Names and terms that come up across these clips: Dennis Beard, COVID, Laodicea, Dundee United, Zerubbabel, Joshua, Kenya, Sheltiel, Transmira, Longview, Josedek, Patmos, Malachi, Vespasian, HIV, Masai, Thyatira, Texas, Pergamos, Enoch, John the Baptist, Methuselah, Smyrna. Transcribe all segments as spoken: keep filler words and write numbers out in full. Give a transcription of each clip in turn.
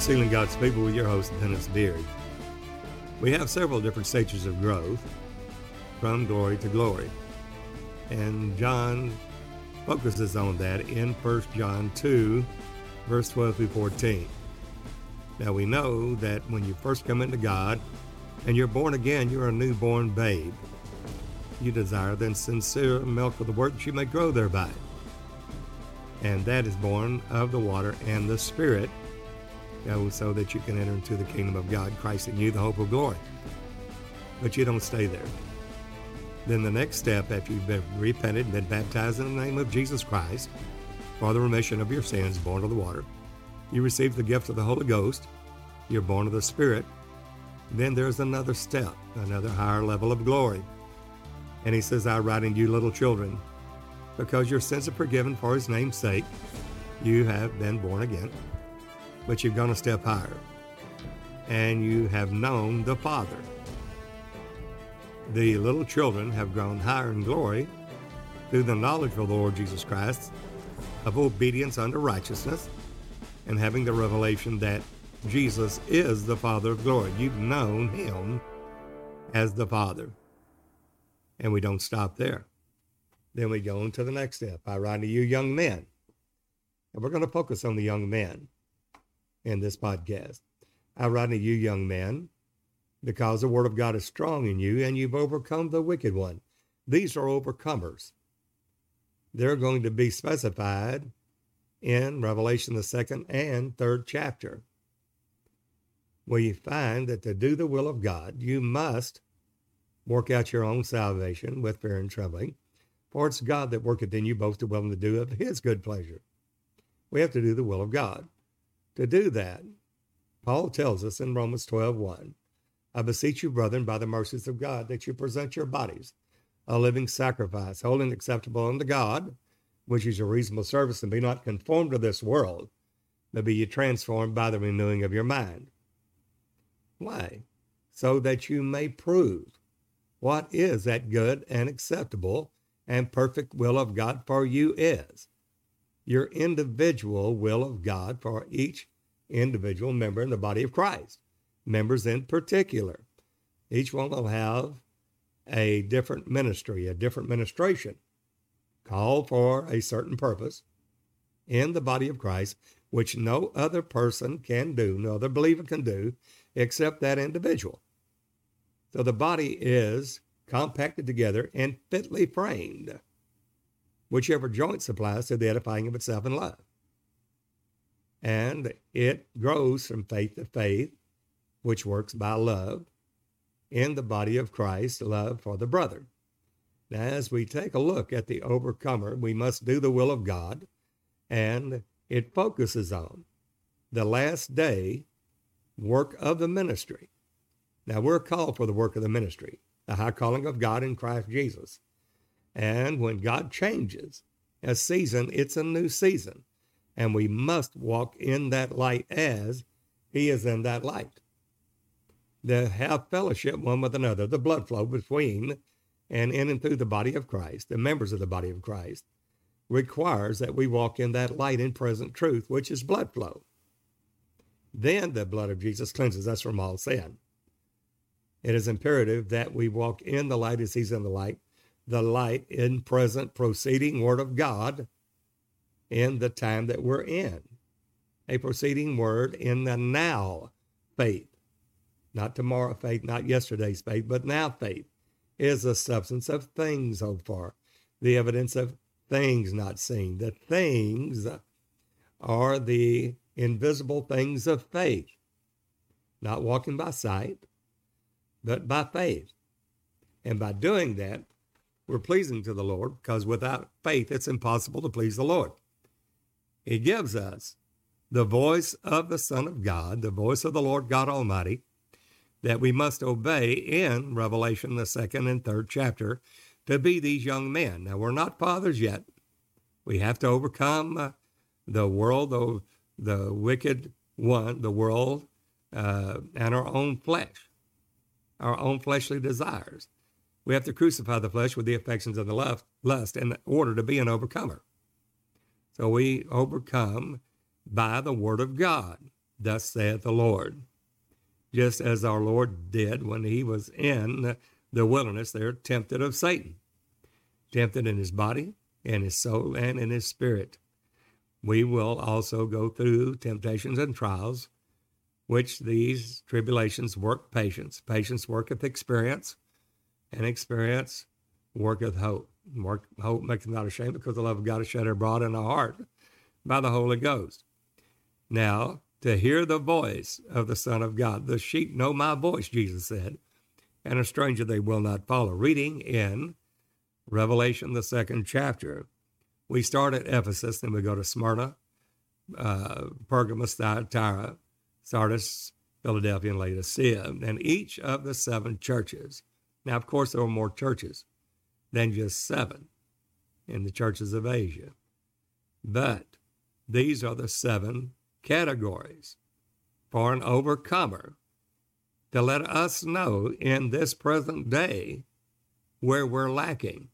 Unsealing God's People with your host, Dennis Beard. We have several different stages of growth, from glory to glory. And John focuses on that in First John two, verse twelve through fourteen. Now we know that when you first come into God and you're born again, you're a newborn babe. You desire the sincere milk of the word that you may grow thereby. And that is born of the water and the Spirit, you know, so that you can enter into the kingdom of God, Christ in you, the hope of glory. But you don't stay there. Then the next step, after you've been repented and been baptized in the name of Jesus Christ for the remission of your sins, born of the water, you receive the gift of the Holy Ghost, you're born of the Spirit. Then there's another step, another higher level of glory. And he says, I write unto you, little children, because your sins are forgiven for his name's sake. You have been born again, but you've gone a step higher, and you have known the Father. The little children have grown higher in glory through the knowledge of the Lord Jesus Christ, of obedience unto righteousness, and having the revelation that Jesus is the Father of glory. You've known him as the Father. And we don't stop there. Then we go on to the next step. I write to you, young men. And we're going to focus on the young men in this podcast. I write to you, young men, because the word of God is strong in you, and you've overcome the wicked one. These are overcomers. They're going to be specified in Revelation, the second and third chapter. We find that to do the will of God, you must work out your own salvation with fear and trembling. For it's God that worketh in you both to will and to do of his good pleasure. We have to do the will of God. To do that, Paul tells us in Romans twelve one, I beseech you, brethren, by the mercies of God, that you present your bodies a living sacrifice, holy and acceptable unto God, which is a reasonable service, and be not conformed to this world, but be ye transformed by the renewing of your mind. Why? So that you may prove what is that good and acceptable and perfect will of God for you is. Your individual will of God for each individual member in the body of Christ, members in particular. Each one will have a different ministry, a different ministration, called for a certain purpose in the body of Christ, which no other person can do, no other believer can do, except that individual. So the body is compacted together and fitly framed, whichever joint supplies to the edifying of itself in love. And it grows from faith to faith, which works by love in the body of Christ, love for the brother. Now, as we take a look at the overcomer, we must do the will of God, and it focuses on the last day work of the ministry. Now, we're called for the work of the ministry, the high calling of God in Christ Jesus. And when God changes a season, it's a new season. And we must walk in that light as he is in that light. To have fellowship one with another, the blood flow between and in and through the body of Christ, the members of the body of Christ, requires that we walk in that light and present truth, which is blood flow. Then the blood of Jesus cleanses us from all sin. It is imperative that we walk in the light as he's in the light, the light in present proceeding word of God in the time that we're in, a proceeding word in the now faith, not tomorrow faith, not yesterday's faith, but now faith is the substance of things hoped for, the evidence of things not seen. The things are the invisible things of faith, not walking by sight, but by faith. And by doing that, we're pleasing to the Lord, because without faith, it's impossible to please the Lord. He gives us the voice of the Son of God, the voice of the Lord God Almighty, that we must obey in Revelation, the second and third chapter, to be these young men. Now, we're not fathers yet. We have to overcome the world, the, the wicked one, the world, uh, and our own flesh. Our own fleshly desires. We have to crucify the flesh with the affections of the lust in order to be an overcomer. So we overcome by the word of God, thus saith the Lord. Just as our Lord did when he was in the wilderness there, tempted of Satan, tempted in his body, in his soul, and in his spirit. We will also go through temptations and trials, which these tribulations work patience. Patience worketh experience, and experience worketh hope. Work, hope maketh not ashamed, because the love of God is shed abroad in our heart by the Holy Ghost. Now, to hear the voice of the Son of God. The sheep know my voice, Jesus said, and a stranger they will not follow. Reading in Revelation, the second chapter. We start at Ephesus, then we go to Smyrna, uh, Pergamos, Thyatira, Sardis, Philadelphia, and Laodicea, and each of the seven churches. Now, of course, there were more churches than just seven in the churches of Asia. But these are the seven categories for an overcomer to let us know in this present day where we're lacking.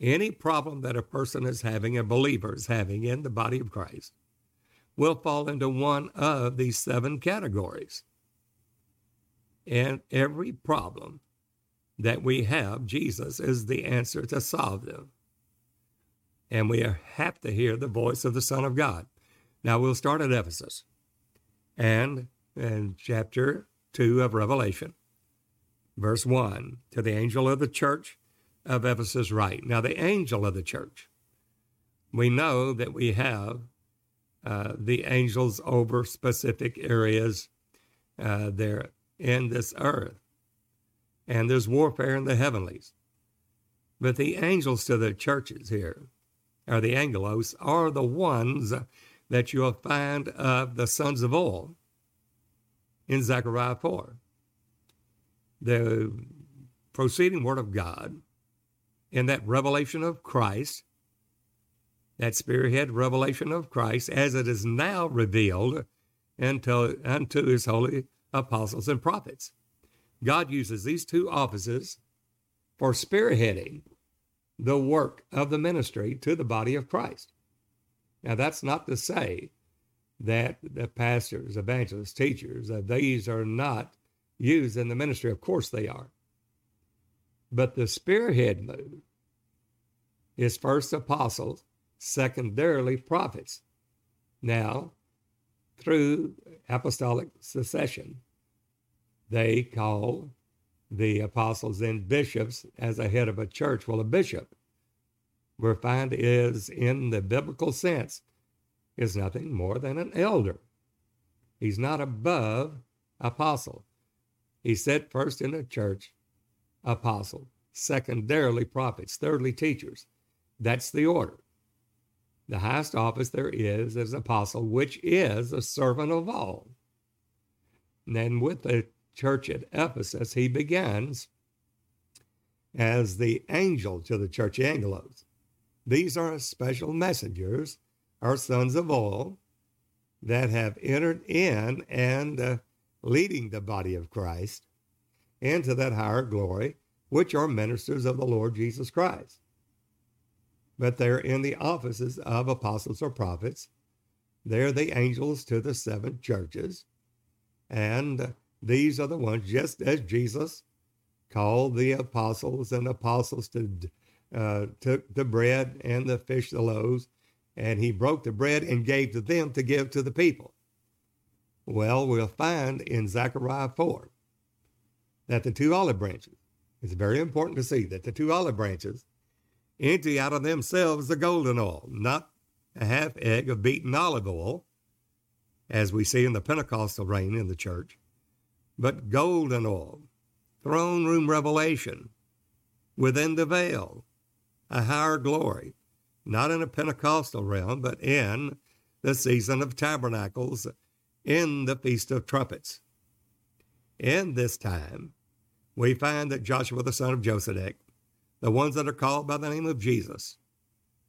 Any problem that a person is having, a believer is having in the body of Christ, will fall into one of these seven categories. And every problem that we have, Jesus is the answer to solve them. And we have to hear the voice of the Son of God. Now, we'll start at Ephesus and in chapter two of Revelation, verse one, to the angel of the church of Ephesus write. Now, the angel of the church, we know that we have uh, the angels over specific areas uh, there in this earth, and there's warfare in the heavenlies. But the angels to the churches here, or the angelos, are the ones that you'll find of the sons of oil in Zechariah four. The proceeding word of God in that revelation of Christ, that spearhead revelation of Christ, as it is now revealed unto, unto his holy apostles and prophets. God uses these two offices for spearheading the work of the ministry to the body of Christ. Now, that's not to say that the pastors, evangelists, teachers, that these are not used in the ministry. Of course they are. But the spearhead move is first apostles, secondarily prophets. Now, through apostolic succession, they call the apostles and bishops as a head of a church. Well, a bishop, we're find is, in the biblical sense, is nothing more than an elder. He's not above apostle. He said first in the church, apostle, secondarily prophets, thirdly teachers. That's the order. The highest office there is is apostle, which is a servant of all. And then with the church at Ephesus, he begins as the angel to the church angelos. These are special messengers, our sons of oil, that have entered in and uh, leading the body of Christ into that higher glory, which are ministers of the Lord Jesus Christ. But they're in the offices of apostles or prophets. They're the angels to the seven churches. And these are the ones, just as Jesus called the apostles and apostles to Uh, took the bread and the fish, the loaves, and he broke the bread and gave to them to give to the people. Well, we'll find in Zechariah four that the two olive branches, it's very important to see that the two olive branches empty out of themselves the golden oil, not a half egg of beaten olive oil, as we see in the Pentecostal reign in the church, but golden oil, throne room revelation within the veil, a higher glory, not in a Pentecostal realm, but in the season of tabernacles, in the Feast of Trumpets. In this time, we find that Joshua, the son of Josedek, the ones that are called by the name of Jesus,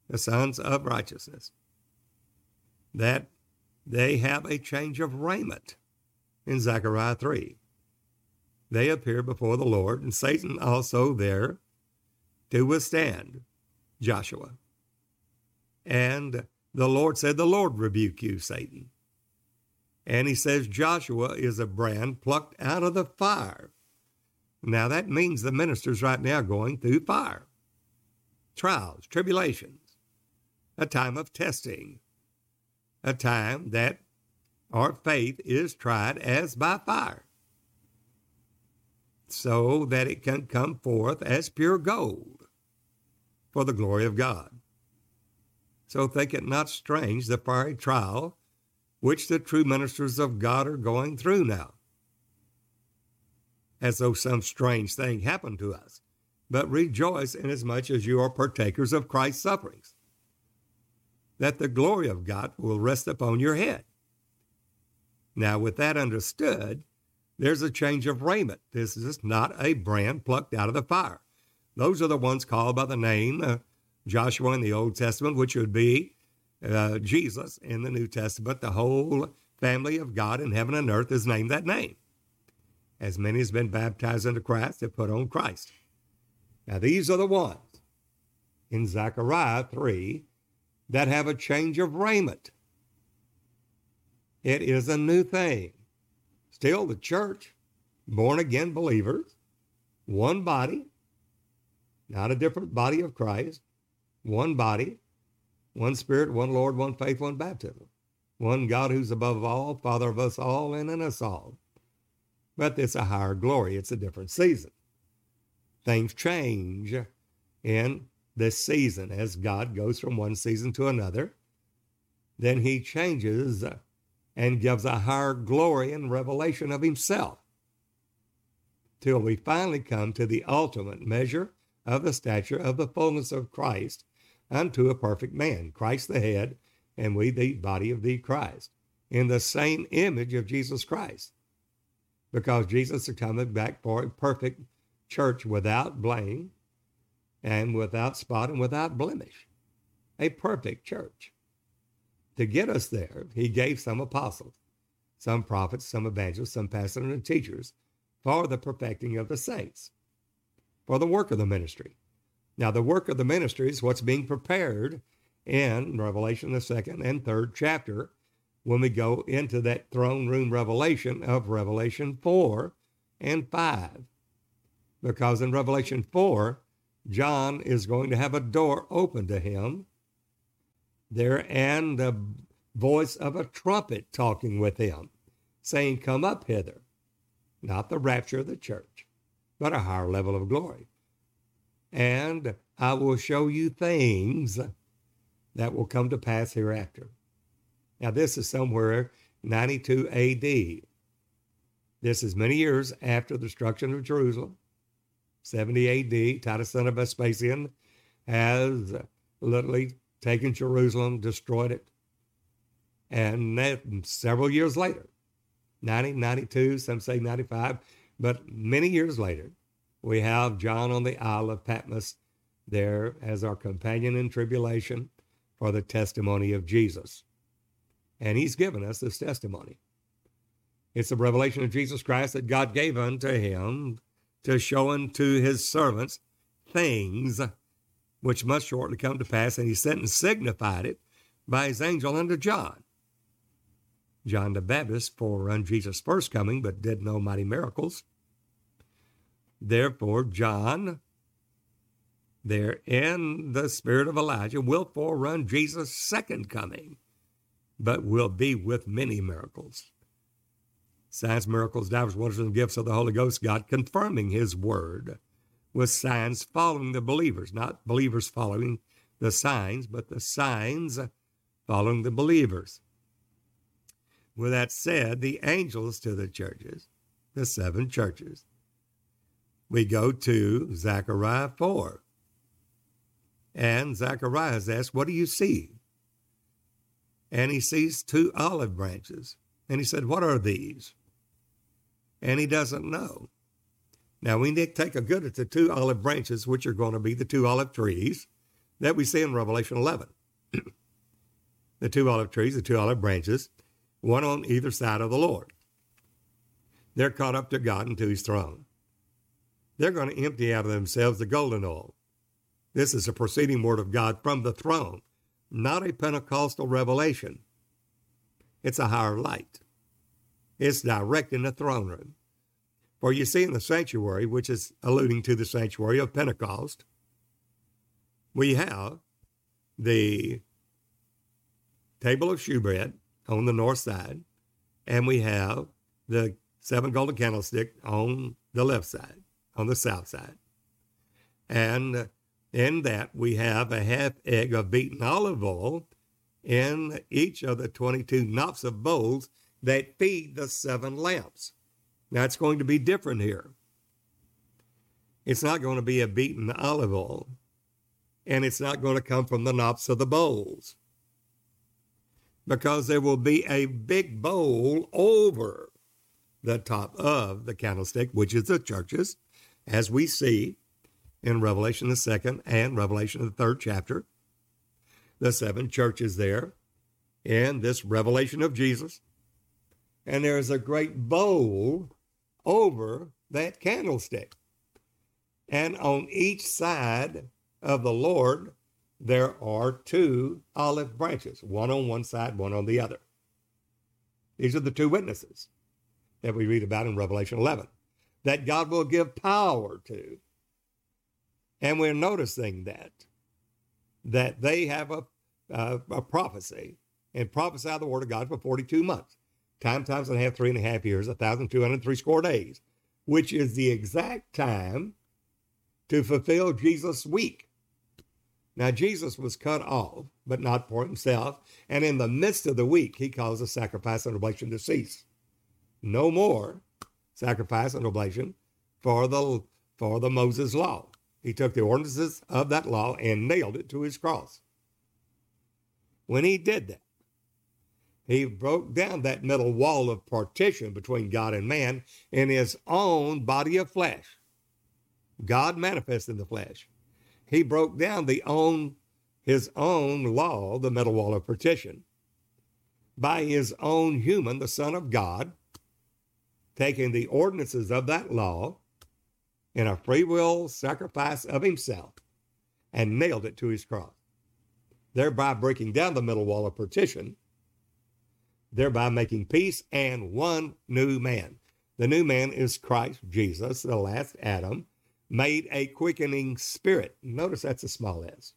the sons of righteousness, that they have a change of raiment in Zechariah three. They appear before the Lord, and Satan also there to withstand Joshua. And the Lord said, the Lord rebuke you, Satan. And he says Joshua is a brand plucked out of the fire. Now that means the minister's right now going through fire, trials, tribulations, a time of testing, a time that our faith is tried as by fire, so that it can come forth as pure gold for the glory of God. So think it not strange the fiery trial which the true ministers of God are going through now, as though some strange thing happened to us. But rejoice inasmuch as you are partakers of Christ's sufferings, that the glory of God will rest upon your head. Now, with that understood, there's a change of raiment. This is not a brand plucked out of the fire. Those are the ones called by the name uh, Joshua in the Old Testament, which would be Uh, Jesus in the New Testament. The whole family of God in heaven and earth is named that name. As many as have been baptized into Christ have put on Christ. Now these are the ones in Zechariah three that have a change of raiment. It is a new thing. Still the church, born again believers, one body, not a different body of Christ, one body, one Spirit, one Lord, one faith, one baptism, one God who's above all, Father of us all and in us all. But it's a higher glory. It's a different season. Things change in this season. As God goes from one season to another, then he changes and gives a higher glory and revelation of himself till we finally come to the ultimate measure of the stature of the fullness of Christ, unto a perfect man, Christ the head, and we the body of the Christ, in the same image of Jesus Christ, because Jesus is coming back for a perfect church without blame and without spot and without blemish, a perfect church. To get us there, he gave some apostles, some prophets, some evangelists, some pastors and teachers for the perfecting of the saints, for the work of the ministry. Now, the work of the ministry is what's being prepared in Revelation, the second and third chapter, when we go into that throne room revelation of Revelation four and five. Because in Revelation four, John is going to have a door open to him there and the voice of a trumpet talking with him, saying, "Come up hither," not the rapture of the church, but a higher level of glory. "And I will show you things that will come to pass hereafter." Now, this is somewhere ninety-two A D. This is many years after the destruction of Jerusalem. seventy A D, Titus, son of Vespasian, has literally taken Jerusalem, destroyed it. And then several years later, ninety, ninety-two, some say ninety-five, but many years later, we have John on the Isle of Patmos there as our companion in tribulation for the testimony of Jesus. And he's given us this testimony. It's the revelation of Jesus Christ that God gave unto him to show unto his servants things which must shortly come to pass. And he sent and signified it by his angel unto John. John the Baptist forerun Jesus' first coming, but did no mighty miracles. Therefore, John, there in the spirit of Elijah, will forerun Jesus' second coming, but will be with many miracles. Signs, miracles, divers, wonders, and gifts of the Holy Ghost, God confirming his word with signs following the believers, not believers following the signs, but the signs following the believers. With that said, the angels to the churches, the seven churches, we go to Zechariah four. And Zechariah is asked, "What do you see?" And he sees two olive branches. And he said, "What are these?" And he doesn't know. Now, we need to take a good at the two olive branches, which are going to be the two olive trees that we see in Revelation eleven. The two olive trees, the two olive branches, one on either side of the Lord. They're caught up to God and to his throne. They're going to empty out of themselves the golden oil. This is a proceeding word of God from the throne, not a Pentecostal revelation. It's a higher light. It's directing the throne room. For you see in the sanctuary, which is alluding to the sanctuary of Pentecost, we have the table of shewbread on the north side, and we have the seven golden candlestick on the left side, on the south side. And in that, we have a half egg of beaten olive oil in each of the twenty-two knops of bowls that feed the seven lamps. Now, it's going to be different here. It's not going to be a beaten olive oil, and it's not going to come from the knops of the bowls, because there will be a big bowl over the top of the candlestick, which is the churches, as we see in Revelation the second and Revelation the third chapter. The seven churches there in this revelation of Jesus. And there is a great bowl over that candlestick. And on each side of the Lord, there are two olive branches, one on one side, one on the other. These are the two witnesses that we read about in Revelation eleven, that God will give power to. And we're noticing that, that they have a, uh, a prophecy and prophesy the word of God for forty-two months, time, times and a half, three and a half years, one thousand two hundred three score days, which is the exact time to fulfill Jesus' week. Now, Jesus was cut off, but not for himself. And in the midst of the week, he caused the sacrifice and oblation to cease. No more sacrifice and oblation for the, for the Moses law. He took the ordinances of that law and nailed it to his cross. When he did that, he broke down that middle wall of partition between God and man in his own body of flesh. God manifested in the flesh. He broke down the own, his own law, the middle wall of partition, by his own human, the Son of God, taking the ordinances of that law in a free will sacrifice of himself and nailed it to his cross, thereby breaking down the middle wall of partition, thereby making peace and one new man. The new man is Christ Jesus, the last Adam, made a quickening spirit. Notice that's a small s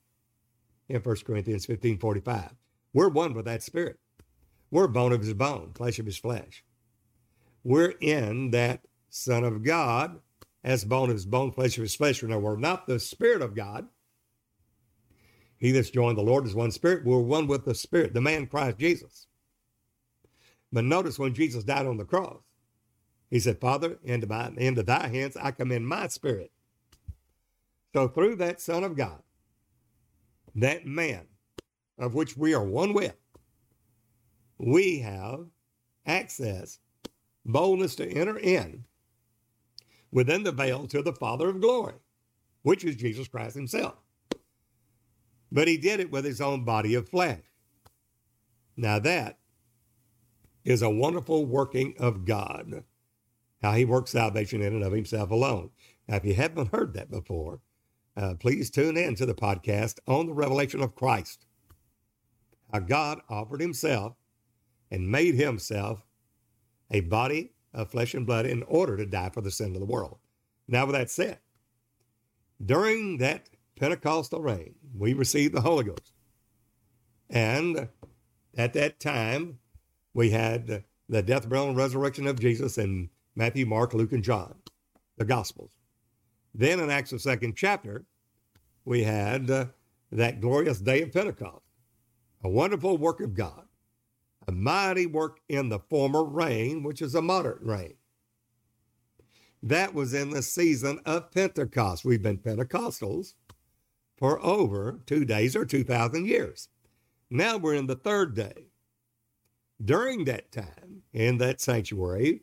in First Corinthians fifteen forty-five. We're one with that spirit. We're bone of his bone, flesh of his flesh. We're in that Son of God, as bone of his bone, flesh of his flesh. No, we're not the Spirit of God. He that's joined the Lord is one spirit. We're one with the Spirit, the man Christ Jesus. But notice when Jesus died on the cross, he said, Father, into, my, into thy hands I commend my spirit. So through that Son of God, that man of which we are one with, we have access, boldness to enter in within the veil to the Father of glory, which is Jesus Christ himself. But he did it with his own body of flesh. Now that is a wonderful working of God, how he works salvation in and of himself alone. Now, if you haven't heard that before, uh, please tune in to the podcast on the revelation of Christ, how God offered himself and made himself a body of flesh and blood in order to die for the sin of the world. Now, with that said, during that Pentecostal reign, we received the Holy Ghost. And at that time, we had the death, burial, and resurrection of Jesus in Matthew, Mark, Luke, and John, the Gospels. Then in Acts, the second chapter, we had uh, that glorious day of Pentecost, a wonderful work of God, a mighty work in the former rain, which is a moderate rain. That was in the season of Pentecost. We've been Pentecostals for over two days or two thousand years. Now we're in the third day. During that time in that sanctuary,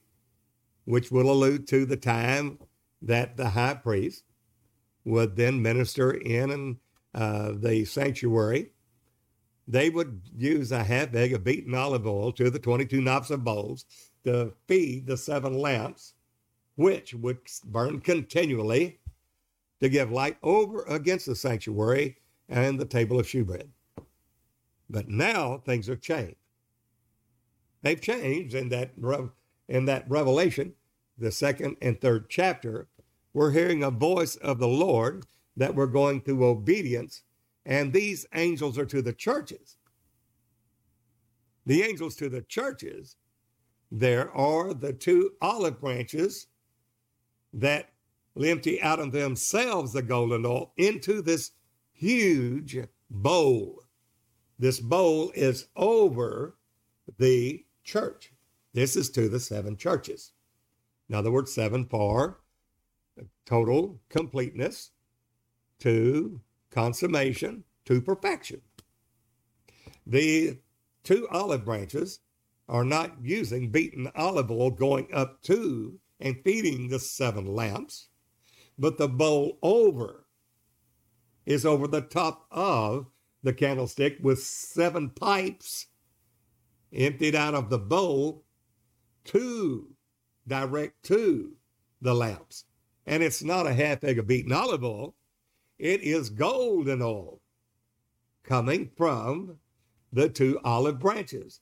which will allude to the time that the high priest would then minister in uh, the sanctuary, they would use a half egg of beaten olive oil to the twenty-two knops of bowls to feed the seven lamps, which would burn continually to give light over against the sanctuary and the table of shewbread. But now things have changed. They've changed in that in that Revelation, the second and third chapter, we're hearing a voice of the Lord that we're going through obedience, and these angels are to the churches. The angels to the churches, there are the two olive branches that empty out of themselves the golden oil into this huge bowl. This bowl is over the church. This is to the seven churches. In other words, seven for total completeness, to consummation, to perfection. The two olive branches are not using beaten olive oil going up to and feeding the seven lamps, but the bowl over is over the top of the candlestick with seven pipes emptied out of the bowl to direct to the lamps. And it's not a half egg of beaten olive oil. It is golden oil coming from the two olive branches,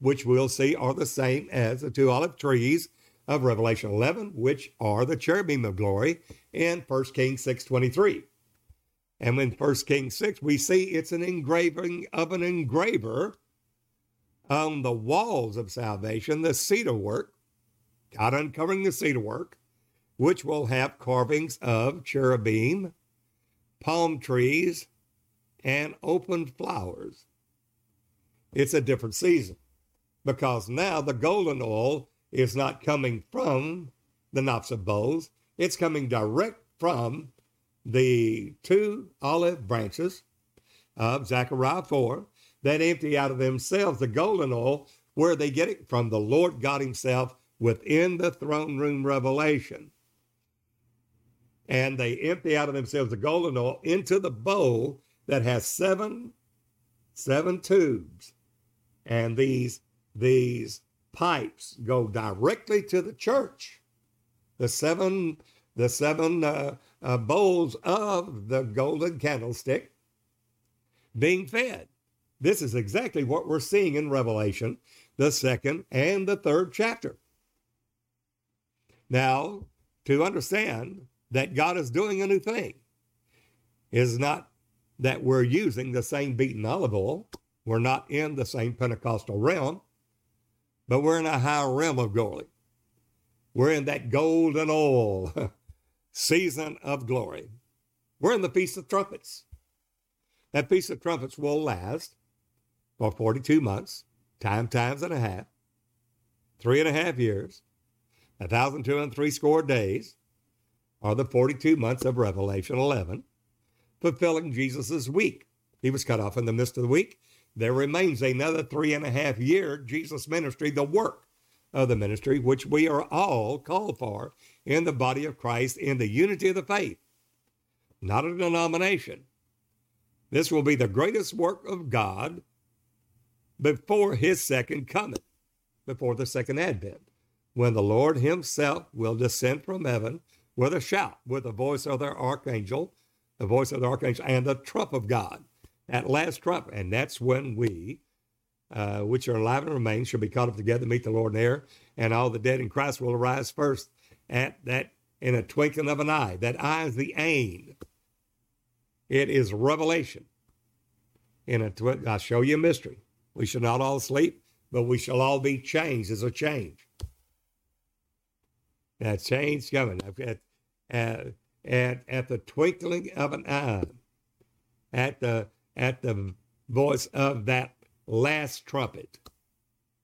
which we'll see are the same as the two olive trees of Revelation eleven, which are the cherubim of glory in First Kings six twenty-three. And in First Kings six, we see it's an engraving of an engraver on the walls of salvation, the cedar work, God uncovering the cedar work, which will have carvings of cherubim, palm trees, and open flowers. It's a different season because now the golden oil is not coming from the knops of bowls. It's coming direct from the two olive branches of Zechariah four that empty out of themselves the golden oil, where they get it from the Lord God himself within the throne room revelation. And they empty out of themselves the golden oil into the bowl that has seven, seven tubes. And these, these pipes go directly to the church. The seven, the seven uh, uh, bowls of the golden candlestick being fed. This is exactly what we're seeing in Revelation, the second and the third chapter. Now, to understand that God is doing a new thing is not that we're using the same beaten olive oil. We're not in the same Pentecostal realm, but we're in a higher realm of glory. We're in that golden oil season of glory. We're in the Feast of Trumpets. That Feast of Trumpets will last for forty-two months, time times and a half, three and a half years, a thousand two and three score days, are the forty-two months of Revelation eleven, fulfilling Jesus's week. He was cut off in the midst of the week. There remains another three and a half year Jesus ministry, the work of the ministry, which we are all called for in the body of Christ in the unity of the faith, not a denomination. This will be the greatest work of God before his second coming, before the second advent, when the Lord himself will descend from heaven with a shout, with the voice of the archangel, the voice of the archangel, and the trump of God, that last trump. And that's when we, uh, which are alive and remain, shall be caught up together to meet the Lord in air, and all the dead in Christ will arise first at that in a twinkling of an eye. That eye is the aim. It is revelation. In a twi- I'll show you a mystery. We shall not all sleep, but we shall all be changed as a change. That change coming at, at, at, at the twinkling of an eye, at the, at the voice of that last trumpet.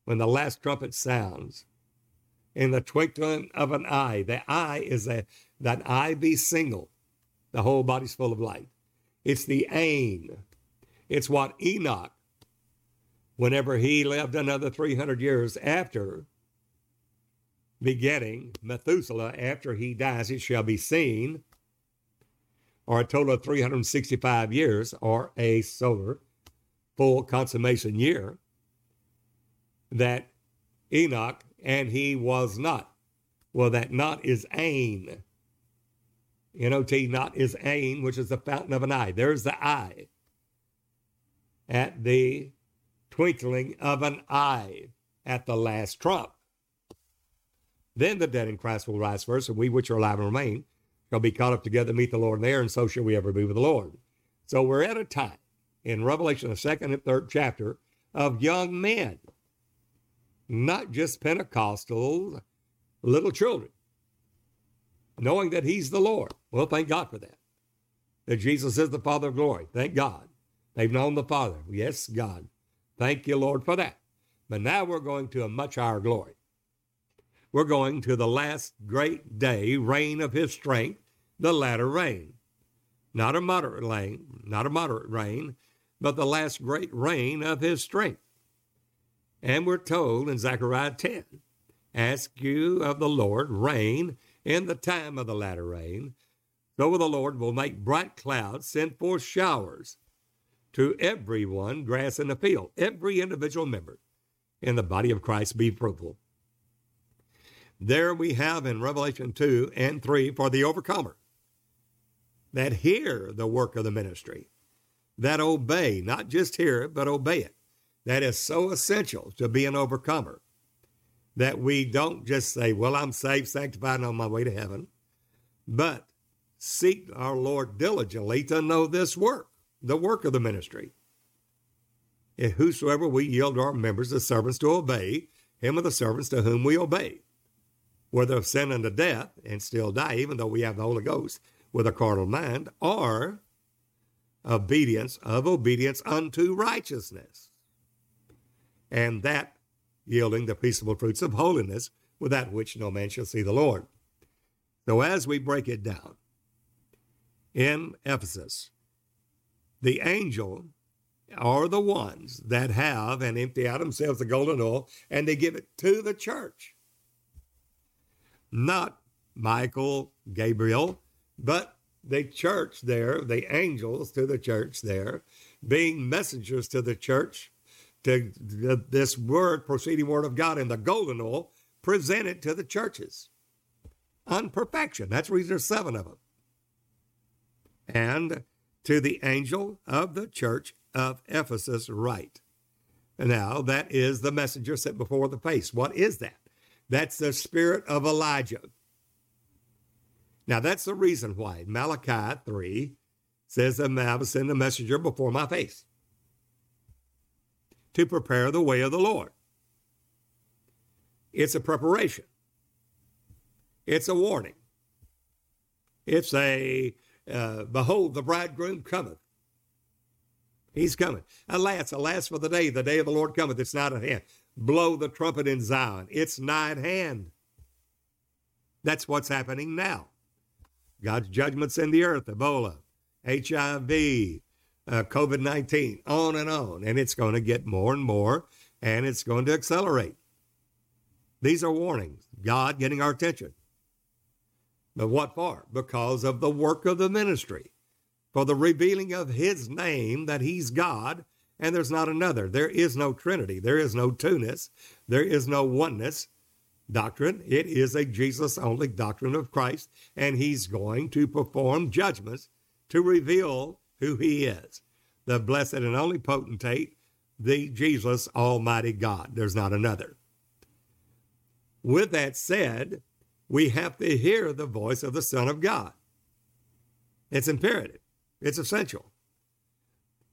When the last trumpet sounds, in the twinkling of an eye, the eye is a, that eye be single. The whole body's full of light. It's the aim. It's what Enoch, whenever he lived another three hundred years after begetting Methuselah, after he dies, it shall be seen, or a total of three hundred sixty-five years, or a solar full consummation year, that Enoch, and he was not. Well, that not is ain. N O T, not is ain, which is the fountain of an eye. There's the eye. At the twinkling of an eye, at the last trump. Then the dead in Christ will rise first, and we which are alive and remain shall be caught up together to meet the Lord in the air, and so shall we ever be with the Lord. So we're at a time in Revelation, the second and third chapter, of young men, not just Pentecostals, little children, knowing that he's the Lord. Well, thank God for that. That Jesus is the Father of glory. Thank God. They've known the Father. Yes, God. Thank you, Lord, for that. But now we're going to a much higher glory. We're going to the last great day, reign of his strength, the latter rain. Not a moderate rain, not a moderate rain, but the last great rain of his strength. And we're told in Zechariah ten, ask you of the Lord rain in the time of the latter rain. So the Lord will make bright clouds, send forth showers to everyone, grass in the field, every individual member in the body of Christ be fruitful. There we have in Revelation two and three for the overcomer that hear the work of the ministry, that obey, not just hear it, but obey it. That is so essential to be an overcomer that we don't just say, well, I'm saved, sanctified, and on my way to heaven, but seek our Lord diligently to know this work, the work of the ministry. And whosoever we yield our members, the servants to obey, him are the servants to whom we obey. Whether of sin unto death and still die, even though we have the Holy Ghost with a carnal mind, or obedience of obedience unto righteousness. And that yielding the peaceable fruits of holiness, without which no man shall see the Lord. So as we break it down, in Ephesus, the angel are the ones that have and empty out themselves the golden oil, and they give it to the church. Not Michael, Gabriel, but the church there, the angels to the church there, being messengers to the church, to this word, proceeding word of God in the golden oil, presented to the churches. Unperfection. That's the reason there's seven of them. And to the angel of the church of Ephesus write. Now, that is the messenger set before the face. What is that? That's the spirit of Elijah. Now, that's the reason why Malachi three says, I will send a messenger before my face to prepare the way of the Lord. It's a preparation. It's a warning. It's a, uh, behold, the bridegroom cometh. He's coming. Alas, alas for the day, the day of the Lord cometh. It's not at hand. Blow the trumpet in Zion. It's nigh at hand. That's what's happening now. God's judgments in the earth, Ebola, H I V, uh, COVID nineteen, on and on. And it's going to get more and more, and it's going to accelerate. These are warnings. God getting our attention. But what for? Because of the work of the ministry, for the revealing of his name that he's God, and there's not another. There is no Trinity. There is no two-ness. There is no oneness doctrine. It is a Jesus-only doctrine of Christ, and he's going to perform judgments to reveal who he is, the blessed and only potentate, the Jesus Almighty God. There's not another. With that said, we have to hear the voice of the Son of God. It's imperative. It's essential.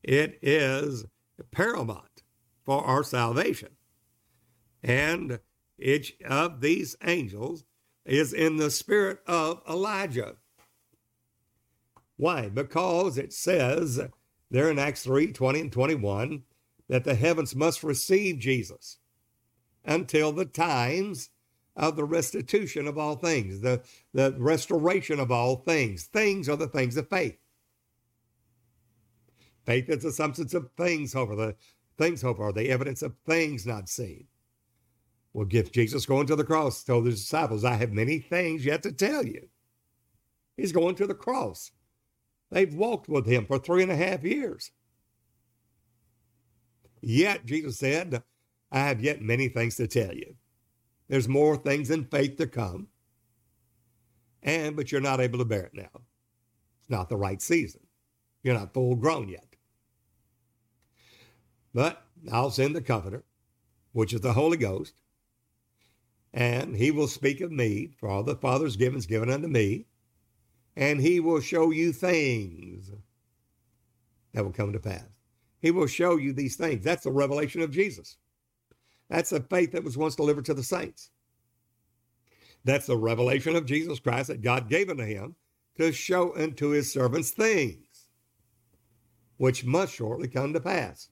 It is paramount for our salvation. And each of these angels is in the spirit of Elijah. Why? Because it says there in Acts three, twenty and twenty-one, that the heavens must receive Jesus until the times of the restitution of all things, the, the restoration of all things. Things are the things of faith. Faith is the substance of things hope, the things hope are the evidence of things not seen. Well, if Jesus going to the cross told his disciples, I have many things yet to tell you. He's going to the cross. They've walked with him for three and a half years. Yet, Jesus said, I have yet many things to tell you. There's more things in faith to come, and but you're not able to bear it now. It's not the right season. You're not full grown yet. But I'll send the Comforter, which is the Holy Ghost, and he will speak of me, for all the Father's given is given unto me, and he will show you things that will come to pass. He will show you these things. That's the revelation of Jesus. That's the faith that was once delivered to the saints. That's the revelation of Jesus Christ that God gave unto him to show unto his servants things, which must shortly come to pass.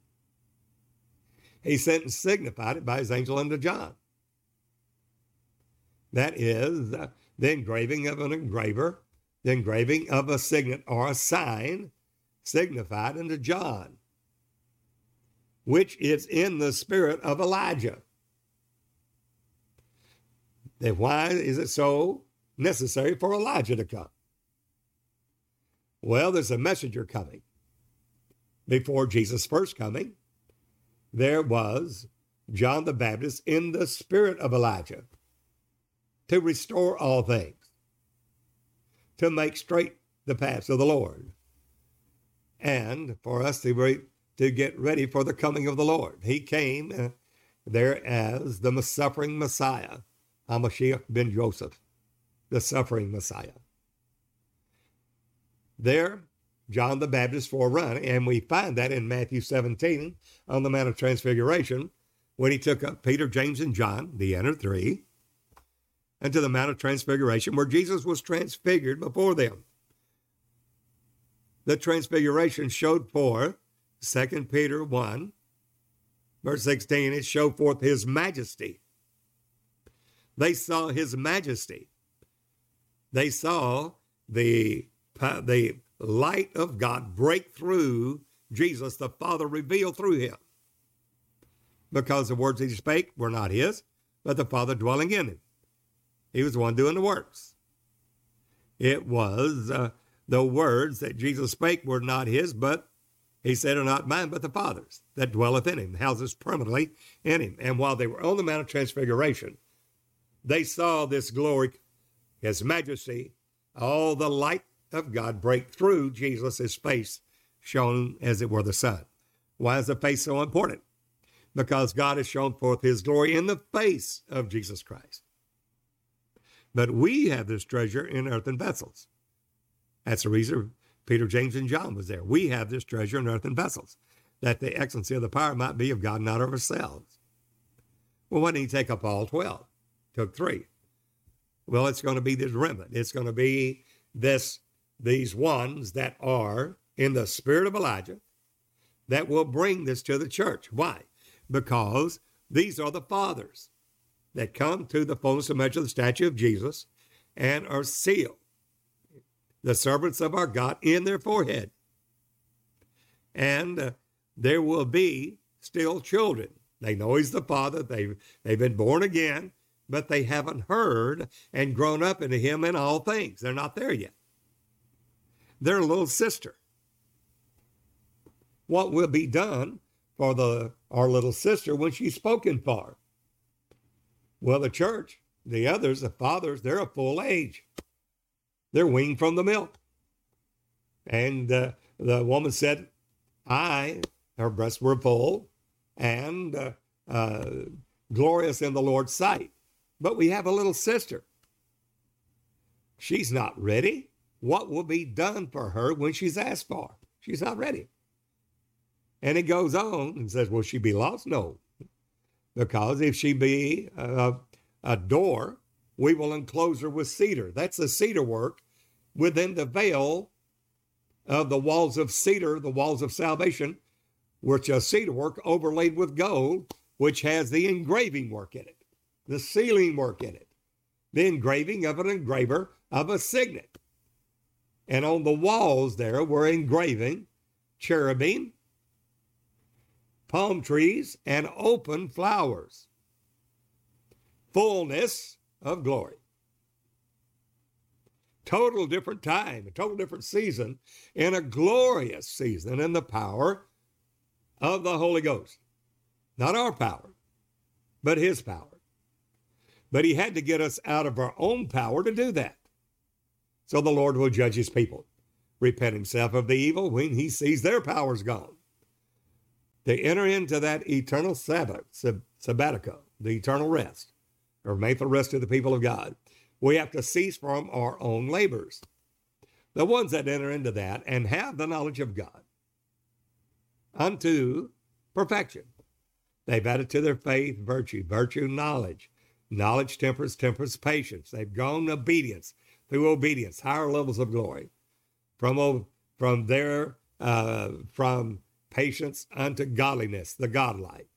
He sent and signified it by his angel unto John. That is uh, the engraving of an engraver, the engraving of a signet or a sign signified unto John, which is in the spirit of Elijah. Then why is it so necessary for Elijah to come? Well, there's a messenger coming. Before Jesus' first coming, there was John the Baptist in the spirit of Elijah to restore all things, to make straight the paths of the Lord, and for us to, re- to get ready for the coming of the Lord. He came uh, there as the suffering Messiah, HaMashiach ben Joseph, the suffering Messiah. There, John the Baptist forerunner, and we find that in Matthew seventeen on the Mount of Transfiguration, when he took up Peter, James, and John, the inner three, and to the Mount of Transfiguration, where Jesus was transfigured before them. The transfiguration showed forth, Second Peter one, verse sixteen, it showed forth his majesty. They saw his majesty. They saw the, the light of God break through Jesus, the Father revealed through him, because the words he spake were not his, but the Father dwelling in him. He was the one doing the works. It was uh, the words that Jesus spake were not his, but he said are not mine, but the Father's that dwelleth in him, houses permanently in him. And while they were on the Mount of Transfiguration, they saw this glory, his majesty, all the light of God break through Jesus, his face shone as it were the sun. Why is the face so important? Because God has shown forth his glory in the face of Jesus Christ. But we have this treasure in earthen vessels. That's the reason Peter, James, and John was there. We have this treasure in earthen vessels, that the excellency of the power might be of God, not of ourselves. Well, why didn't he take up all twelve? Took three. Well, it's going to be this remnant. It's going to be this, these ones that are in the spirit of Elijah that will bring this to the church. Why? Because these are the fathers that come to the fullness of measure of the statue of Jesus and are sealed, the servants of our God, in their forehead. And uh, there will be still children. They know he's the Father. They've, they've been born again, but they haven't heard and grown up into him in all things. They're not there yet. They're a little sister. What will be done for the our little sister when she's spoken for? Well, the church, the others, the fathers, they're of full age. They're weaned from the milk. And uh, the woman said, I, her breasts were full and uh, uh, glorious in the Lord's sight. But we have a little sister. She's not ready. What will be done for her when she's asked for? She's not ready. And it goes on and says, will she be lost? No. Because if she be a, a door, we will enclose her with cedar. That's the cedar work within the veil of the walls of cedar, the walls of salvation, which is cedar work overlaid with gold, which has the engraving work in it, the sealing work in it, the engraving of an engraver of a signet. And on the walls there were engraving cherubim, palm trees, and open flowers. Fullness of glory. Total different time, a total different season, and a glorious season in the power of the Holy Ghost. Not our power, but his power. But he had to get us out of our own power to do that. So the Lord will judge his people, repent himself of the evil when he sees their power's gone, to enter into that eternal Sabbath, sab- sabbatical, the eternal rest, or make the rest of the people of God. We have to cease from our own labors. The ones that enter into that and have the knowledge of God unto perfection. They've added to their faith virtue, virtue knowledge, knowledge temperance, temperance patience. They've gone obedience, through obedience, higher levels of glory. From, from there, uh, from patience unto godliness, the godlike.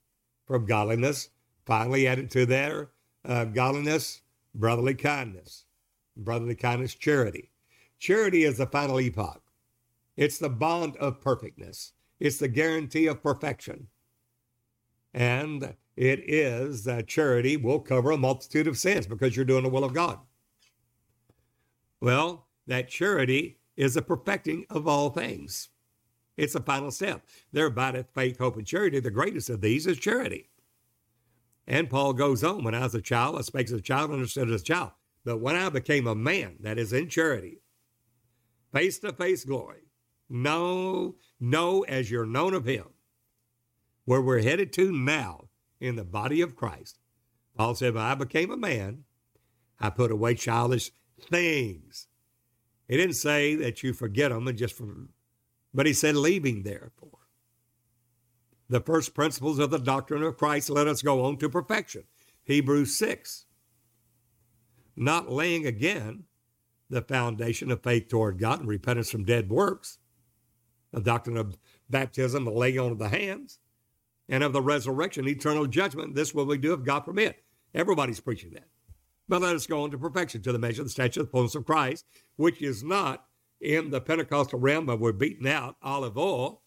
From godliness, finally added to their uh, godliness, brotherly kindness. Brotherly kindness, charity. Charity is the final epoch. It's the bond of perfectness. It's the guarantee of perfection. And it is that charity will cover a multitude of sins because you're doing the will of God. Well, that charity is the perfecting of all things. It's the final step. Thereby to faith, hope, and charity. The greatest of these is charity. And Paul goes on, when I was a child, I spake as a child, understood as a child. But when I became a man, that is in charity, face-to-face glory, know, know as you're known of him, where we're headed to now in the body of Christ. Paul said, when I became a man, I put away childish things. He didn't say that you forget them, and just from, but he said, leaving therefore the first principles of the doctrine of Christ, let us go on to perfection. Hebrews six, not laying again the foundation of faith toward God and repentance from dead works, the doctrine of baptism, the laying on of the hands, and of the resurrection, eternal judgment. This will we do if God permit. Everybody's preaching that. But let us go on to perfection, to the measure of the stature of the fullness of Christ, which is not in the Pentecostal realm, but we're beaten out olive oil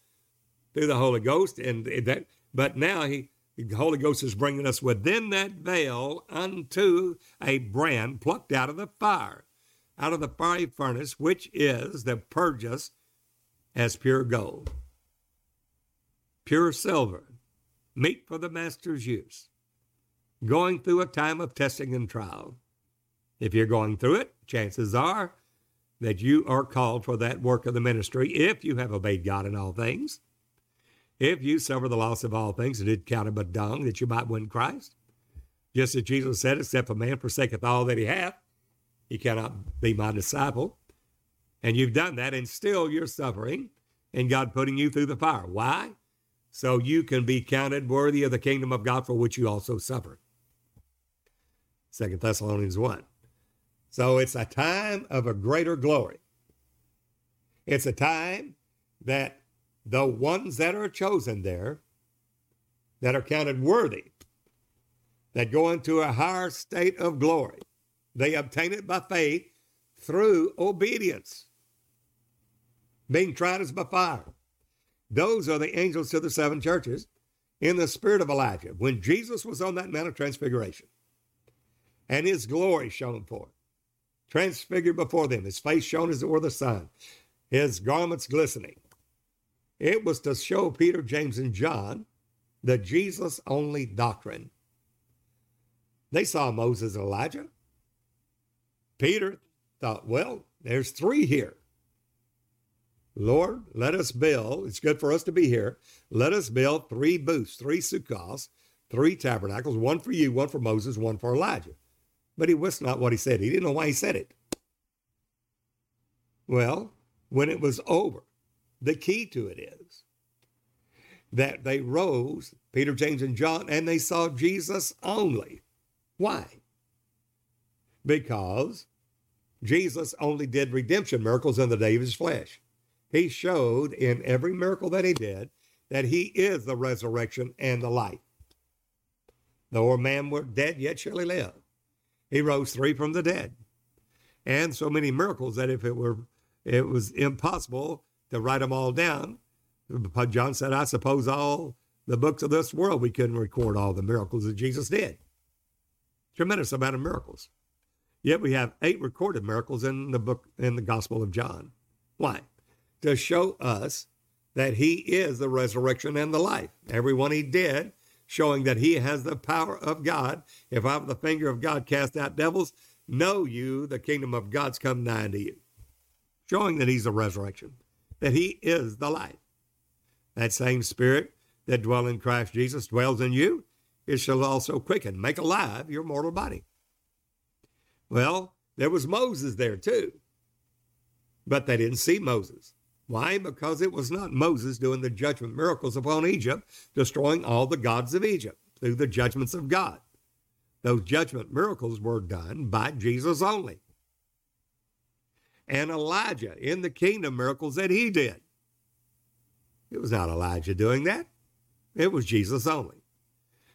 through the Holy Ghost. And that, but now he, the Holy Ghost is bringing us within that veil unto a brand plucked out of the fire, out of the fiery furnace, which is the purge us as pure gold, pure silver, meet for the master's use. Going through a time of testing and trial. If you're going through it, chances are that you are called for that work of the ministry if you have obeyed God in all things, if you suffer the loss of all things, and it counted but dung, that you might win Christ. Just as Jesus said, except a man forsaketh all that he hath, he cannot be my disciple. And you've done that, and still you're suffering, and God putting you through the fire. Why? So you can be counted worthy of the kingdom of God, for which you also suffer. Second Thessalonians one. So it's a time of a greater glory. It's a time that the ones that are chosen there, that are counted worthy, that go into a higher state of glory, they obtain it by faith through obedience, being tried as by fire. Those are the angels to the seven churches in the spirit of Elijah. When Jesus was on that Mount of Transfiguration and his glory shone forth, transfigured before them, his face shone as it were the sun, his garments glistening. It was to show Peter, James, and John the Jesus-only doctrine. They saw Moses and Elijah. Peter thought, well, there's three here. Lord, let us build, it's good for us to be here, let us build three booths, three sukkahs, three tabernacles, one for you, one for Moses, one for Elijah. But he wist not what he said. He didn't know why he said it. Well, when it was over, the key to it is that they rose, Peter, James, and John, and they saw Jesus only. Why? Because Jesus only did redemption miracles in the day of his flesh. He showed in every miracle that he did that he is the resurrection and the life. Though a man were dead, yet shall he live. He rose three from the dead. And so many miracles that if it were, it was impossible to write them all down. John said, I suppose all the books of this world, we couldn't record all the miracles that Jesus did. Tremendous amount of miracles. Yet we have eight recorded miracles in the book, in the Gospel of John. Why? To show us that he is the resurrection and the life. Everyone he did, showing that he has the power of God. If I have the finger of God cast out devils, know you, the kingdom of God's come nigh unto you. Showing that he's the resurrection, that he is the life. That same spirit that dwells in Christ Jesus dwells in you. it shall also quicken, make alive your mortal body. Well, there was Moses there too, but they didn't see Moses. Why? Because it was not Moses doing the judgment miracles upon Egypt, destroying all the gods of Egypt through the judgments of God. Those judgment miracles were done by Jesus only. And Elijah in the kingdom miracles that he did. It was not Elijah doing that. It was Jesus only.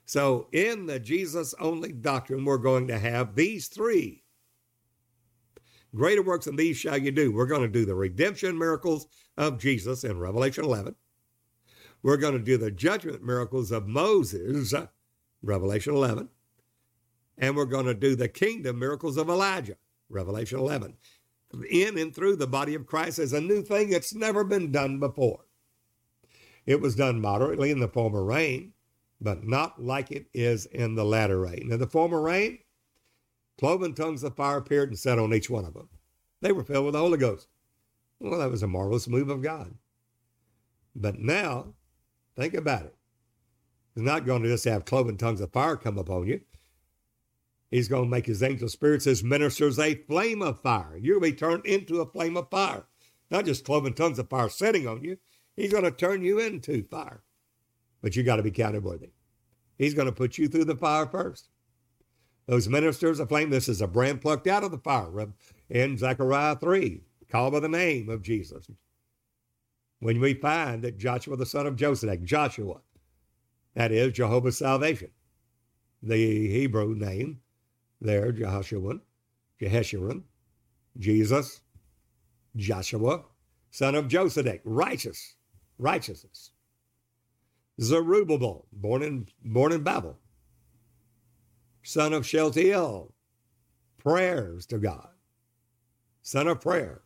So in the Jesus only doctrine, we're going to have these three. Greater works than these shall you do. We're going to do the redemption miracles of Jesus in Revelation eleven. We're going to do the judgment miracles of Moses, Revelation eleven. And we're going to do the kingdom miracles of Elijah, Revelation eleven. In and through the body of Christ is a new thing that's never been done before. It was done moderately in the former reign, but not like it is in the latter reign. In the former reign, cloven tongues of fire appeared and sat on each one of them. They were filled with the Holy Ghost. Well, that was a marvelous move of God. But now, think about it. He's not going to just have cloven tongues of fire come upon you. He's going to make his angel spirits, his ministers, a flame of fire. You'll be turned into a flame of fire. Not just cloven tongues of fire sitting on you. He's going to turn you into fire. But you got to be counted worthy. He's going to put you through the fire first. Those ministers of flame, this is a brand plucked out of the fire in Zechariah three, called by the name of Jesus. When we find that Joshua, the son of Josedek, Joshua, that is Jehovah's salvation, the Hebrew name there, Jehoshua, Jeheshurun, Jesus, Joshua, son of Josedek, righteous, righteousness. Zerubbabel, born in, born in Babel. Son of Sheltiel, prayers to God. Son of prayer.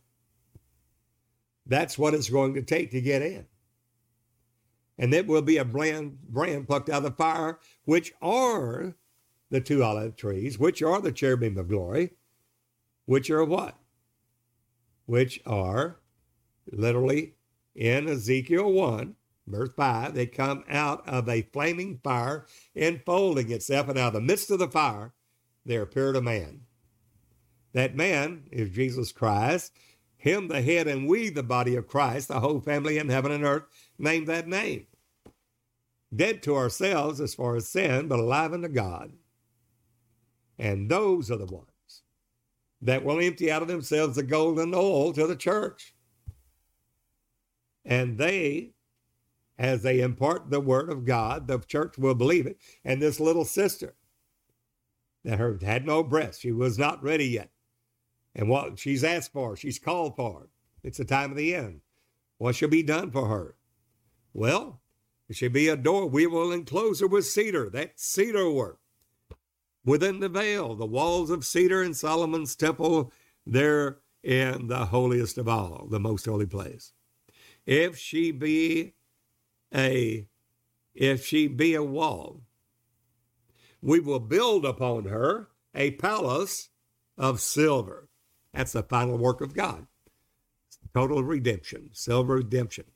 That's what it's going to take to get in. And it will be a brand, brand plucked out of the fire, which are the two olive trees, which are the cherubim of glory, which are what? Which are literally in Ezekiel one, verse five, they come out of a flaming fire, enfolding itself, and out of the midst of the fire, there appeared a man. That man is Jesus Christ, him the head and we the body of Christ, the whole family in heaven and earth, named that name. Dead to ourselves as far as sin, but alive unto God. And those are the ones that will empty out of themselves the gold and oil to the church. And they, as they impart the word of God, the church will believe it. And this little sister that her had no breast, she was not ready yet. And what she's asked for, she's called for. It's the time of the end. What shall be done for her? Well, it shall be a door. We will enclose her with cedar, that cedar work. Within the veil, the walls of cedar in Solomon's temple, there in the holiest of all, the most holy place. If she be A, if she be a wall, we will build upon her a palace of silver. That's the final work of God. Total redemption, silver redemption.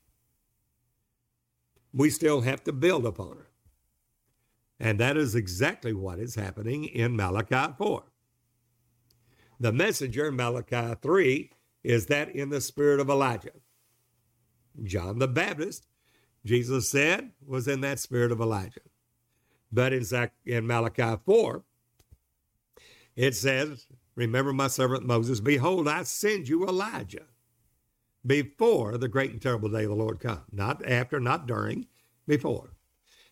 We still have to build upon her. And that is exactly what is happening in Malachi four. The messenger in Malachi three is that in the spirit of Elijah. John the Baptist, Jesus said, was in that spirit of Elijah. But in, Zach, in Malachi four, it says, remember my servant Moses, behold, I send you Elijah before the great and terrible day of the Lord come. Not after, not during, before.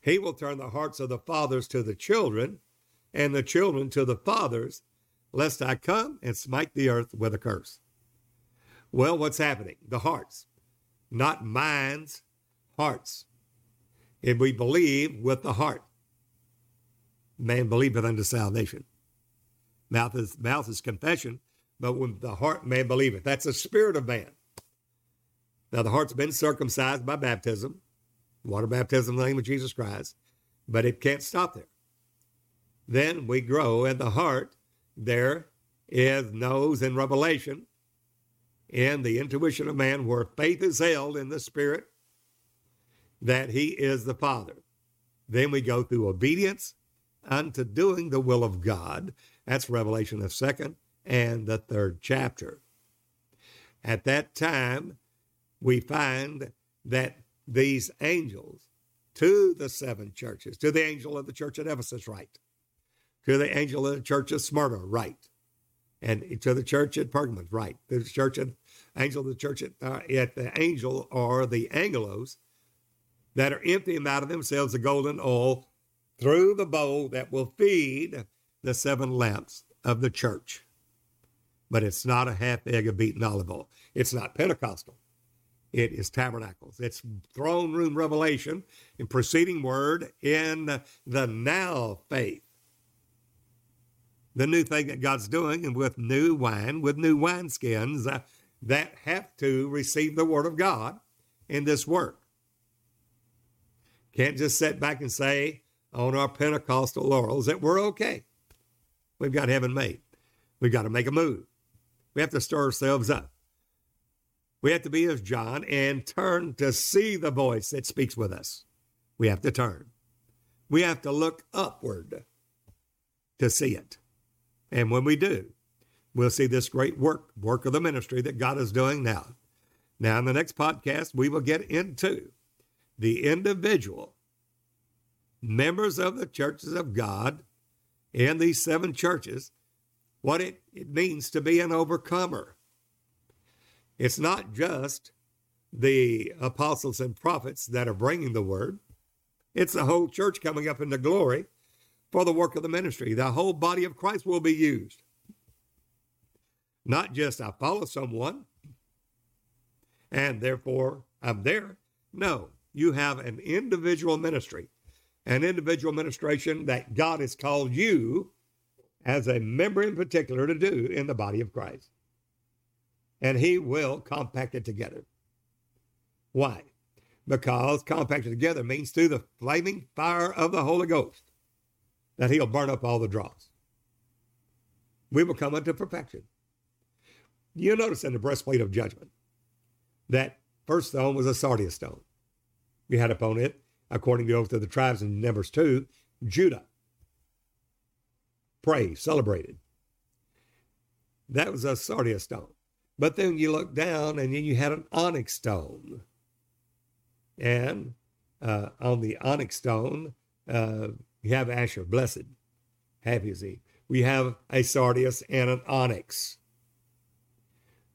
He will turn the hearts of the fathers to the children and the children to the fathers, lest I come and smite the earth with a curse. Well, what's happening? The hearts, not minds, hearts. If we believe with the heart, man believeth unto salvation. Mouth is, mouth is confession, but with the heart man believeth. That's the spirit of man. Now the heart's been circumcised by baptism, water baptism in the name of Jesus Christ, but it can't stop there. Then we grow in the heart. There is knows in Revelation and the intuition of man where faith is held in the spirit that he is the Father. Then we go through obedience unto doing the will of God. That's Revelation, the second and the third chapter. At that time, we find that these angels to the seven churches, to the angel of the church at Ephesus, write, to the angel of the church at Smyrna, write, and to the church at Pergamum, write, the church at angel of the church at, uh, at the angel or the angelos that are emptying out of themselves the golden oil through the bowl that will feed the seven lamps of the church. But it's not a half egg of beaten olive oil. It's not Pentecostal. It is tabernacles. It's throne room revelation and preceding word in the now faith. The new thing that God's doing, and with new wine, with new wineskins uh, that have to receive the word of God in this work. Can't just sit back and say on our Pentecostal laurels that we're okay. We've got heaven made. We've got to make a move. We have to stir ourselves up. We have to be as John and turn to see the voice that speaks with us. We have to turn. We have to look upward to see it. And when we do, we'll see this great work, work of the ministry that God is doing now. Now, in the next podcast, we will get into the individual members of the churches of God in these seven churches, what it, it means to be an overcomer. It's not just the apostles and prophets that are bringing the word. It's the whole church coming up into glory for the work of the ministry. The whole body of Christ will be used. Not just I follow someone and therefore I'm there. No, you have an individual ministry, an individual ministration that God has called you as a member in particular to do in the body of Christ. And he will compact it together. Why? Because compacted together means through the flaming fire of the Holy Ghost that he'll burn up all the dross. We will come unto perfection. You'll notice in the breastplate of judgment that first stone was a sardius stone. You had upon it, according to the oath of the tribes in Numbers two, Judah. Praise, celebrated. That was a sardius stone. But then you look down and then you had an onyx stone. And uh, on the onyx stone, uh, you have Asher, blessed, happy is he. We have a sardius and an onyx.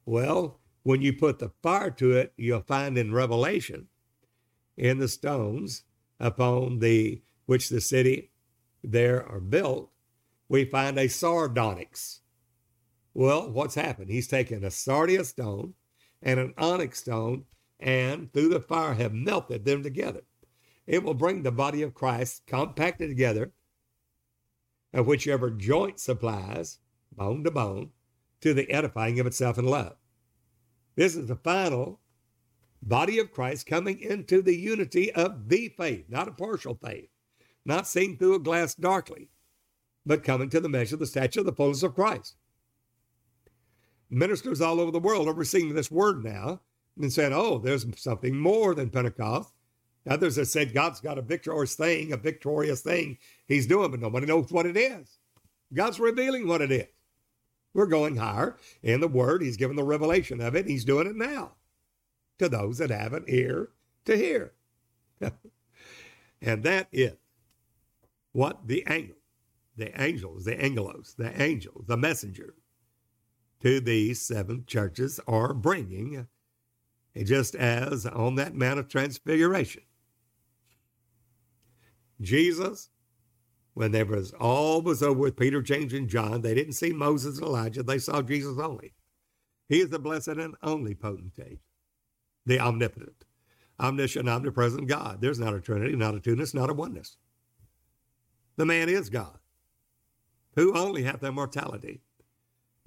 Well, when you put the fire to it, you'll find in Revelation, in the stones upon the which the city there are built, we find a sardonyx. Well, what's happened? He's taken a sardius stone and an onyx stone and through the fire have melted them together. It will bring the body of Christ compacted together of whichever joint supplies, bone to bone, to the edifying of itself in love. This is the final body of Christ coming into the unity of the faith, not a partial faith, not seen through a glass darkly, but coming to the measure of the stature of the fullness of Christ. Ministers all over the world are receiving this word now and saying, oh, there's something more than Pentecost. Others have said God's got a victorious thing, a victorious thing he's doing, but nobody knows what it is. God's revealing what it is. We're going higher in the word. He's given the revelation of it. He's doing it now to those that have an ear to hear. And that is what the angel, the angels, the angelos, the angel, the messenger, to these seven churches are bringing, just as on that Mount of Transfiguration. Jesus, when there was all was over with Peter, James, and John, they didn't see Moses and Elijah, they saw Jesus only. He is the blessed and only potentate, the omnipotent, omniscient, omnipresent God. There's not a trinity, not a two-ness, not a oneness. The man is God, who only hath immortality,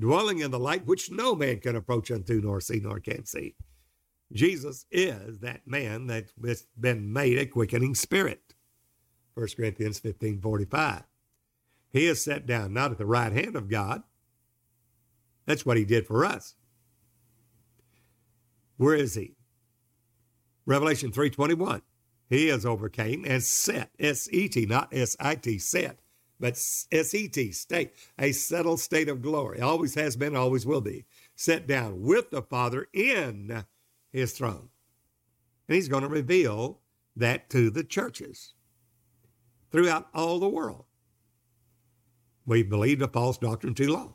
dwelling in the light which no man can approach unto, nor see, nor can see. Jesus is that man that has been made a quickening spirit. First Corinthians fifteen forty-five. He is set down not at the right hand of God. That's what he did for us. Where is he? Revelation three twenty-one. He is overcame and set, S E T, not S I T, set but S E T, state, a settled state of glory. Always has been, always will be. Set down with the Father in his throne. And he's going to reveal that to the churches throughout all the world. We believed a false doctrine too long.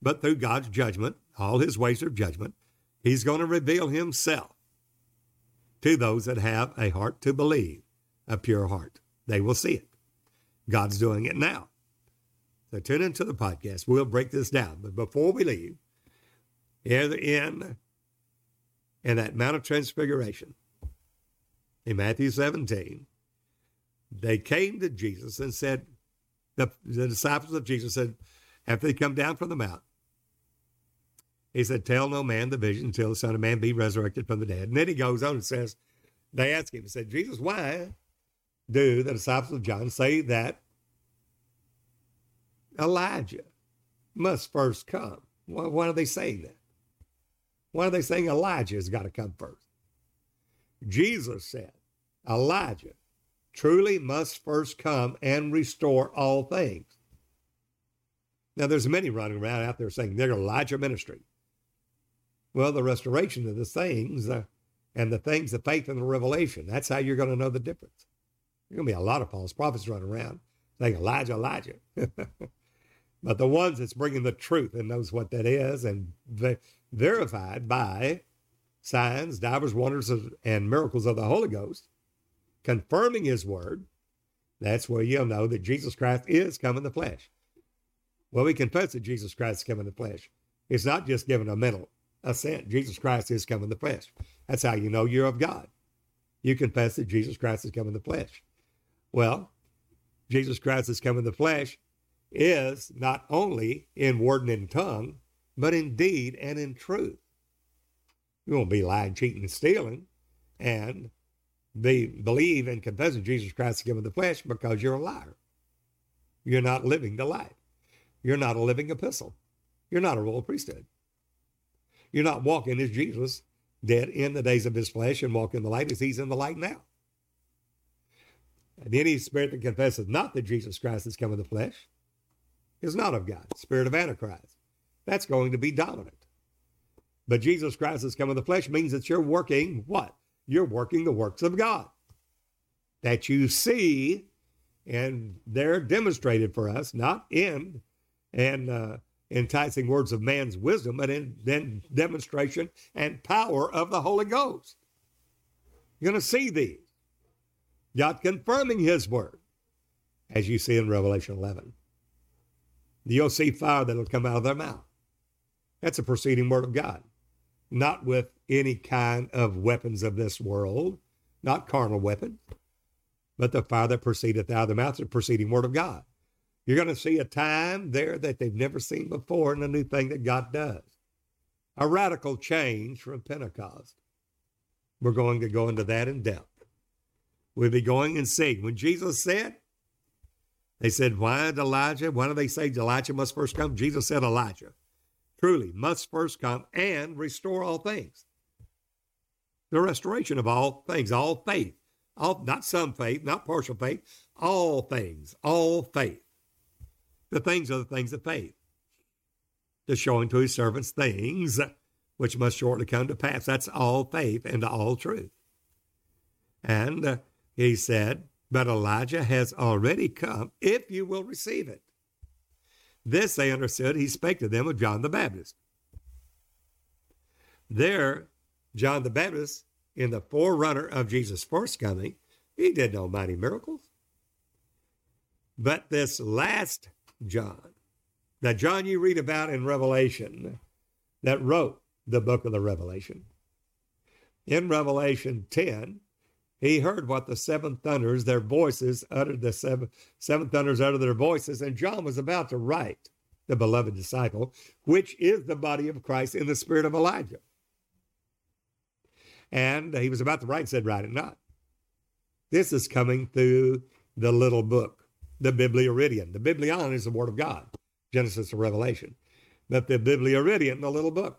But through God's judgment, all his ways of judgment, he's going to reveal himself to those that have a heart to believe, a pure heart. They will see it. God's doing it now. So tune into the podcast. We'll break this down. But before we leave, here in, in that Mount of Transfiguration, in Matthew seventeen, they came to Jesus and said, the, the disciples of Jesus said, after they come down from the mount, he said, tell no man the vision until the Son of Man be resurrected from the dead. And then he goes on and says, they ask him, he said, Jesus, why do the disciples of John say that Elijah must first come? Why, why are they saying that? Why are they saying Elijah has got to come first? Jesus said, Elijah truly must first come and restore all things. Now, there's many running around out there saying they're Elijah ministry. Well, the restoration of the things uh, and the things, the faith and the revelation, that's how you're going to know the difference. There's going to be a lot of false prophets running around saying Elijah, Elijah. But the ones that's bringing the truth and knows what that is and ver- verified by signs, divers, wonders, and miracles of the Holy Ghost, confirming his word, that's where you'll know that Jesus Christ is come in the flesh. Well, we confess that Jesus Christ is come in the flesh. It's not just given a mental assent. Jesus Christ is come in the flesh. That's how you know you're of God. You confess that Jesus Christ is come in the flesh. Well, Jesus Christ is come in the flesh is not only in word and in tongue, but in deed and in truth. You won't be lying, cheating, and stealing, and be, believe and confess that Jesus Christ is come in the flesh because you're a liar. You're not living the life. You're not a living epistle. You're not a royal priesthood. You're not walking as Jesus did in the days of his flesh and walk in the light as he's in the light now. And any spirit that confesses not that Jesus Christ has come in the flesh is not of God, spirit of Antichrist. That's going to be dominant. But Jesus Christ has come in the flesh means that you're working what? You're working the works of God that you see, and they're demonstrated for us, not in and uh, enticing words of man's wisdom, but in, in demonstration and power of the Holy Ghost. You're going to see these. God confirming his word, as you see in Revelation eleven. You'll see fire that'll come out of their mouth. That's a proceeding word of God, not with any kind of weapons of this world, not carnal weapon, but the fire that proceedeth out of the mouth is a proceeding word of God. You're going to see a time there that they've never seen before in a new thing that God does. A radical change from Pentecost. We're going to go into that in depth. We'll be going and seeing. When Jesus said, they said, why did Elijah? Why do they say Elijah must first come? Jesus said Elijah truly must first come and restore all things. The restoration of all things, all faith. All, not some faith, not partial faith. All things, all faith. The things are the things of faith, to show unto his servants things which must shortly come to pass. That's all faith and all truth. And uh, he said, but Elijah has already come, if you will receive it. This they understood. He spake to them of John the Baptist. There, John the Baptist, in the forerunner of Jesus' first coming, he did no mighty miracles. But this last John, the John you read about in Revelation, that wrote the book of the Revelation. In Revelation ten, he heard what the seven thunders, their voices uttered, the seven, seven thunders uttered their voices, and John was about to write, the beloved disciple, which is the body of Christ in the spirit of Elijah. And he was about to write and said, write it not. This is coming through the little book. The Biblioridion. The Biblion is the Word of God, Genesis to Revelation. But the Biblioridion, the little book,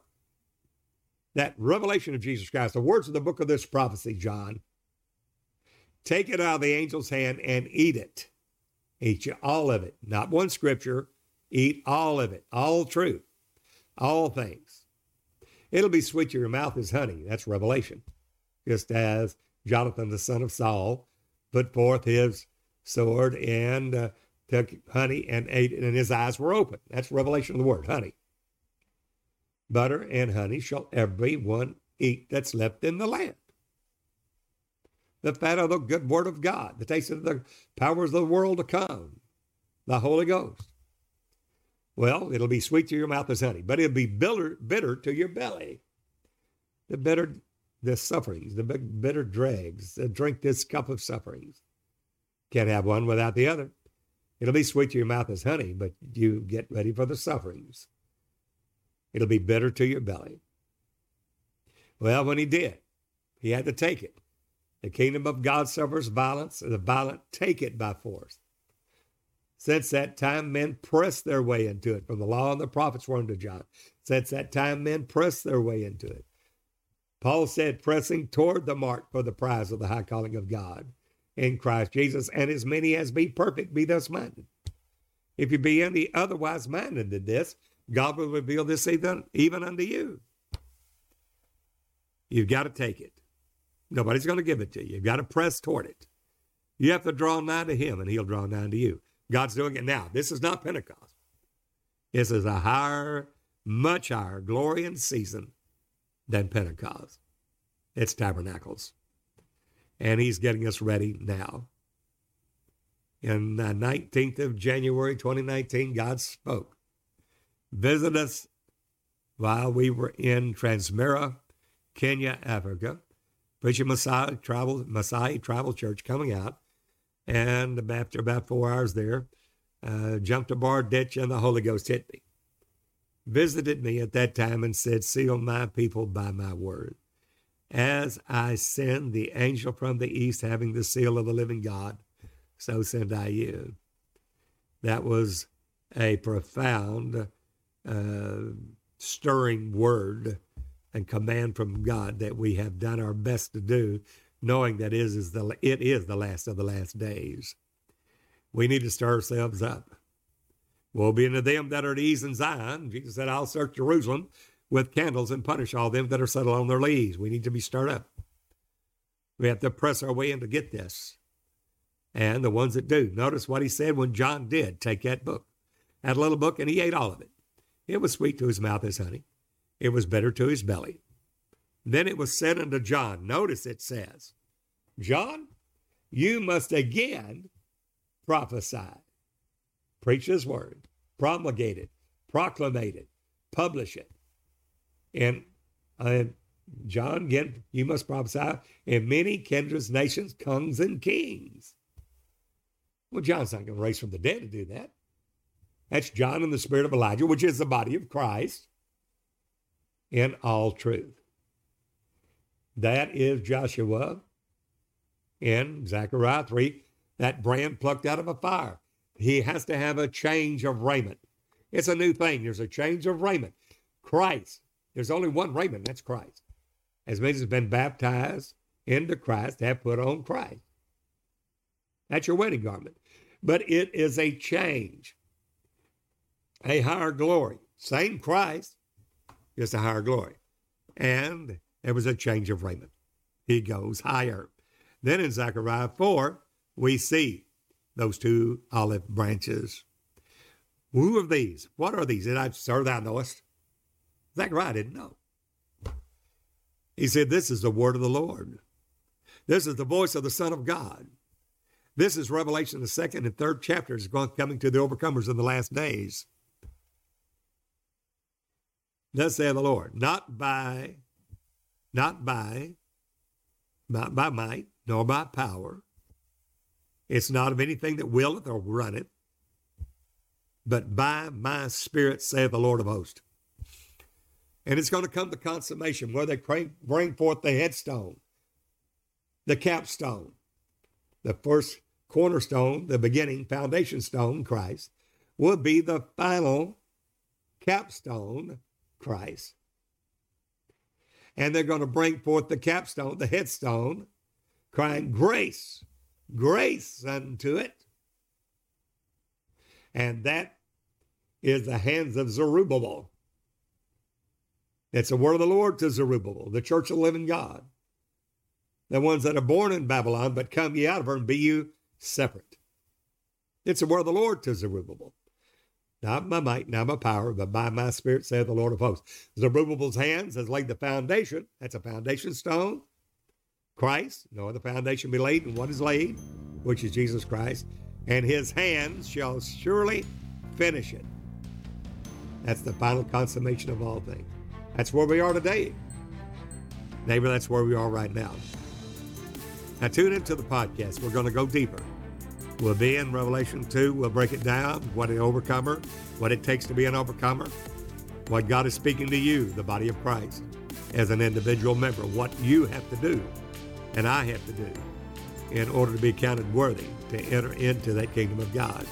that revelation of Jesus Christ, the words of the book of this prophecy, John, take it out of the angel's hand and eat it. Eat all of it, not one scripture. Eat all of it, all truth, all things. It'll be sweet to your mouth as honey. That's Revelation. Just as Jonathan, the son of Saul, put forth his sword and uh, took honey and ate it, and his eyes were open. That's Revelation of the word, honey. Butter and honey shall every one eat that's left in the land. The fat of the good word of God, the taste of the powers of the world to come, the Holy Ghost. Well, it'll be sweet to your mouth as honey, but it'll be bitter, bitter to your belly. The bitter, the sufferings, the bitter dregs, the drink this cup of sufferings. Can't have one without the other. It'll be sweet to your mouth as honey, but you get ready for the sufferings. It'll be bitter to your belly. Well, when he did, he had to take it. The kingdom of God suffers violence, and the violent take it by force. Since that time, men pressed their way into it. From the law and the prophets were unto John. Since that time, men pressed their way into it. Paul said, pressing toward the mark for the prize of the high calling of God in Christ Jesus, and as many as be perfect, be thus minded. If you be any otherwise minded than this, God will reveal this even, even unto you. You've got to take it. Nobody's going to give it to you. You've got to press toward it. You have to draw nigh to him, and he'll draw nigh to you. God's doing it now. This is not Pentecost. This is a higher, much higher glory and season than Pentecost. It's Tabernacles. And he's getting us ready now. On the nineteenth of January, twenty nineteen, God spoke. Visit us while we were in Transmira, Kenya, Africa. Preaching Masai Tribal, Masai Tribal Church coming out. And after about four hours there, uh, jumped a bar ditch and the Holy Ghost hit me. Visited me at that time and said, seal my people by my word. As I send the angel from the east having the seal of the living God, so send I you. That was a profound uh, stirring word and command from God that we have done our best to do, knowing that is, is the, it is the last of the last days. We need to stir ourselves up. Woe be unto them that are at ease in Zion. Jesus said, I'll search Jerusalem with candles and punish all them that are settled on their lees. We need to be stirred up. We have to press our way in to get this. And the ones that do. Notice what he said when John did take that book, that little book, and he ate all of it. It was sweet to his mouth as honey. It was bitter to his belly. Then it was said unto John. Notice it says, John, you must again prophesy. Preach his word, promulgate it, proclamate it, publish it. And uh, John, again, you must prophesy in many kindreds, nations, tongues, and kings. Well, John's not going to raise from the dead to do that. That's John in the spirit of Elijah, which is the body of Christ in all truth. That is Joshua in Zechariah three, that brand plucked out of a fire. He has to have a change of raiment. It's a new thing. There's a change of raiment. Christ. There's only one raiment. That's Christ. As many as have been baptized into Christ have put on Christ. That's your wedding garment. But it is a change. A higher glory. Same Christ, just a higher glory. And there was a change of raiment. He goes higher. Then in Zechariah four, we see those two olive branches. Who are these? What are these? Did I, sir, thou knowest? Zechariah didn't know. He said, this is the word of the Lord. This is the voice of the Son of God. This is Revelation, the second and third chapters coming to the overcomers in the last days. Thus saith the Lord, not by... Not by, not by might, nor by power. It's not of anything that willeth or runneth, but by my spirit, saith the Lord of hosts. And it's going to come to consummation where they bring forth the headstone, the capstone, the first cornerstone, the beginning foundation stone, Christ, will be the final capstone, Christ. And they're going to bring forth the capstone, the headstone, crying grace, grace unto it. and that is the hands of Zerubbabel. That's the word of the Lord to Zerubbabel, the church of the living God. The ones that are born in Babylon, but come ye out of her and be you separate. It's the word of the Lord to Zerubbabel. Not by might, not by power, but by my spirit, saith the Lord of hosts. Zerubbabel's hands has laid the foundation. That's a foundation stone. Christ, no other foundation be laid than what is laid, which is Jesus Christ. And his hands shall surely finish it. That's the final consummation of all things. That's where we are today. Neighbor, that's where we are right now. Now tune into the podcast. We're going to go deeper. We'll be in Revelation two. We'll break it down, what an overcomer, what it takes to be an overcomer, what God is speaking to you, the body of Christ, as an individual member, what you have to do and I have to do in order to be counted worthy to enter into that kingdom of God,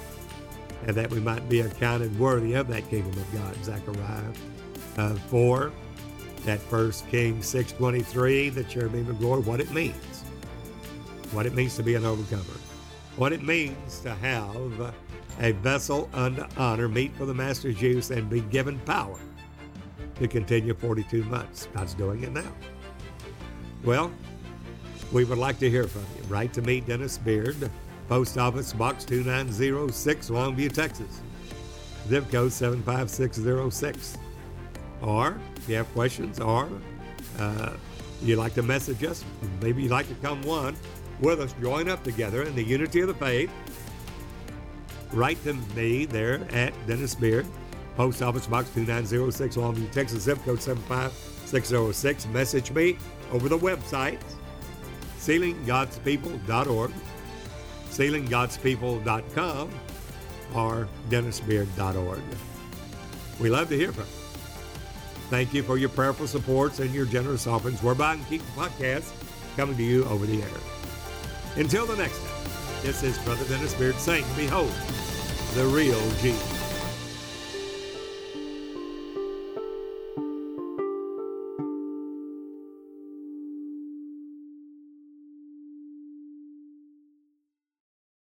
and that we might be accounted worthy of that kingdom of God. Zechariah uh, four, that first King six twenty-three, the cherubim of glory, what it means. What it means to be an overcomer. What it means to have a vessel unto honor, meet for the master's use, and be given power to continue forty-two months. God's doing it now. Well, we would like to hear from you. Write to me, Dennis Beard, Post Office Box two nine zero six, Longview, Texas, zip code seven five six zero six. Or if you have questions, or uh, you'd like to message us, maybe you'd like to come one with us, join up together in the unity of the faith, write to me there at Dennis Beard, Post Office Box two nine zero six, Longview, Texas, zip code seven five six zero six. Message me over the website, sealing gods people dot org, sealing gods people dot com, or dennis beard dot org. We love to hear from you. Thank you for your prayerful supports and your generous offerings, whereby I can keep the podcast coming to you over the air. Until the next time, this is Brother Dennis Beard saying, behold, the real Jesus.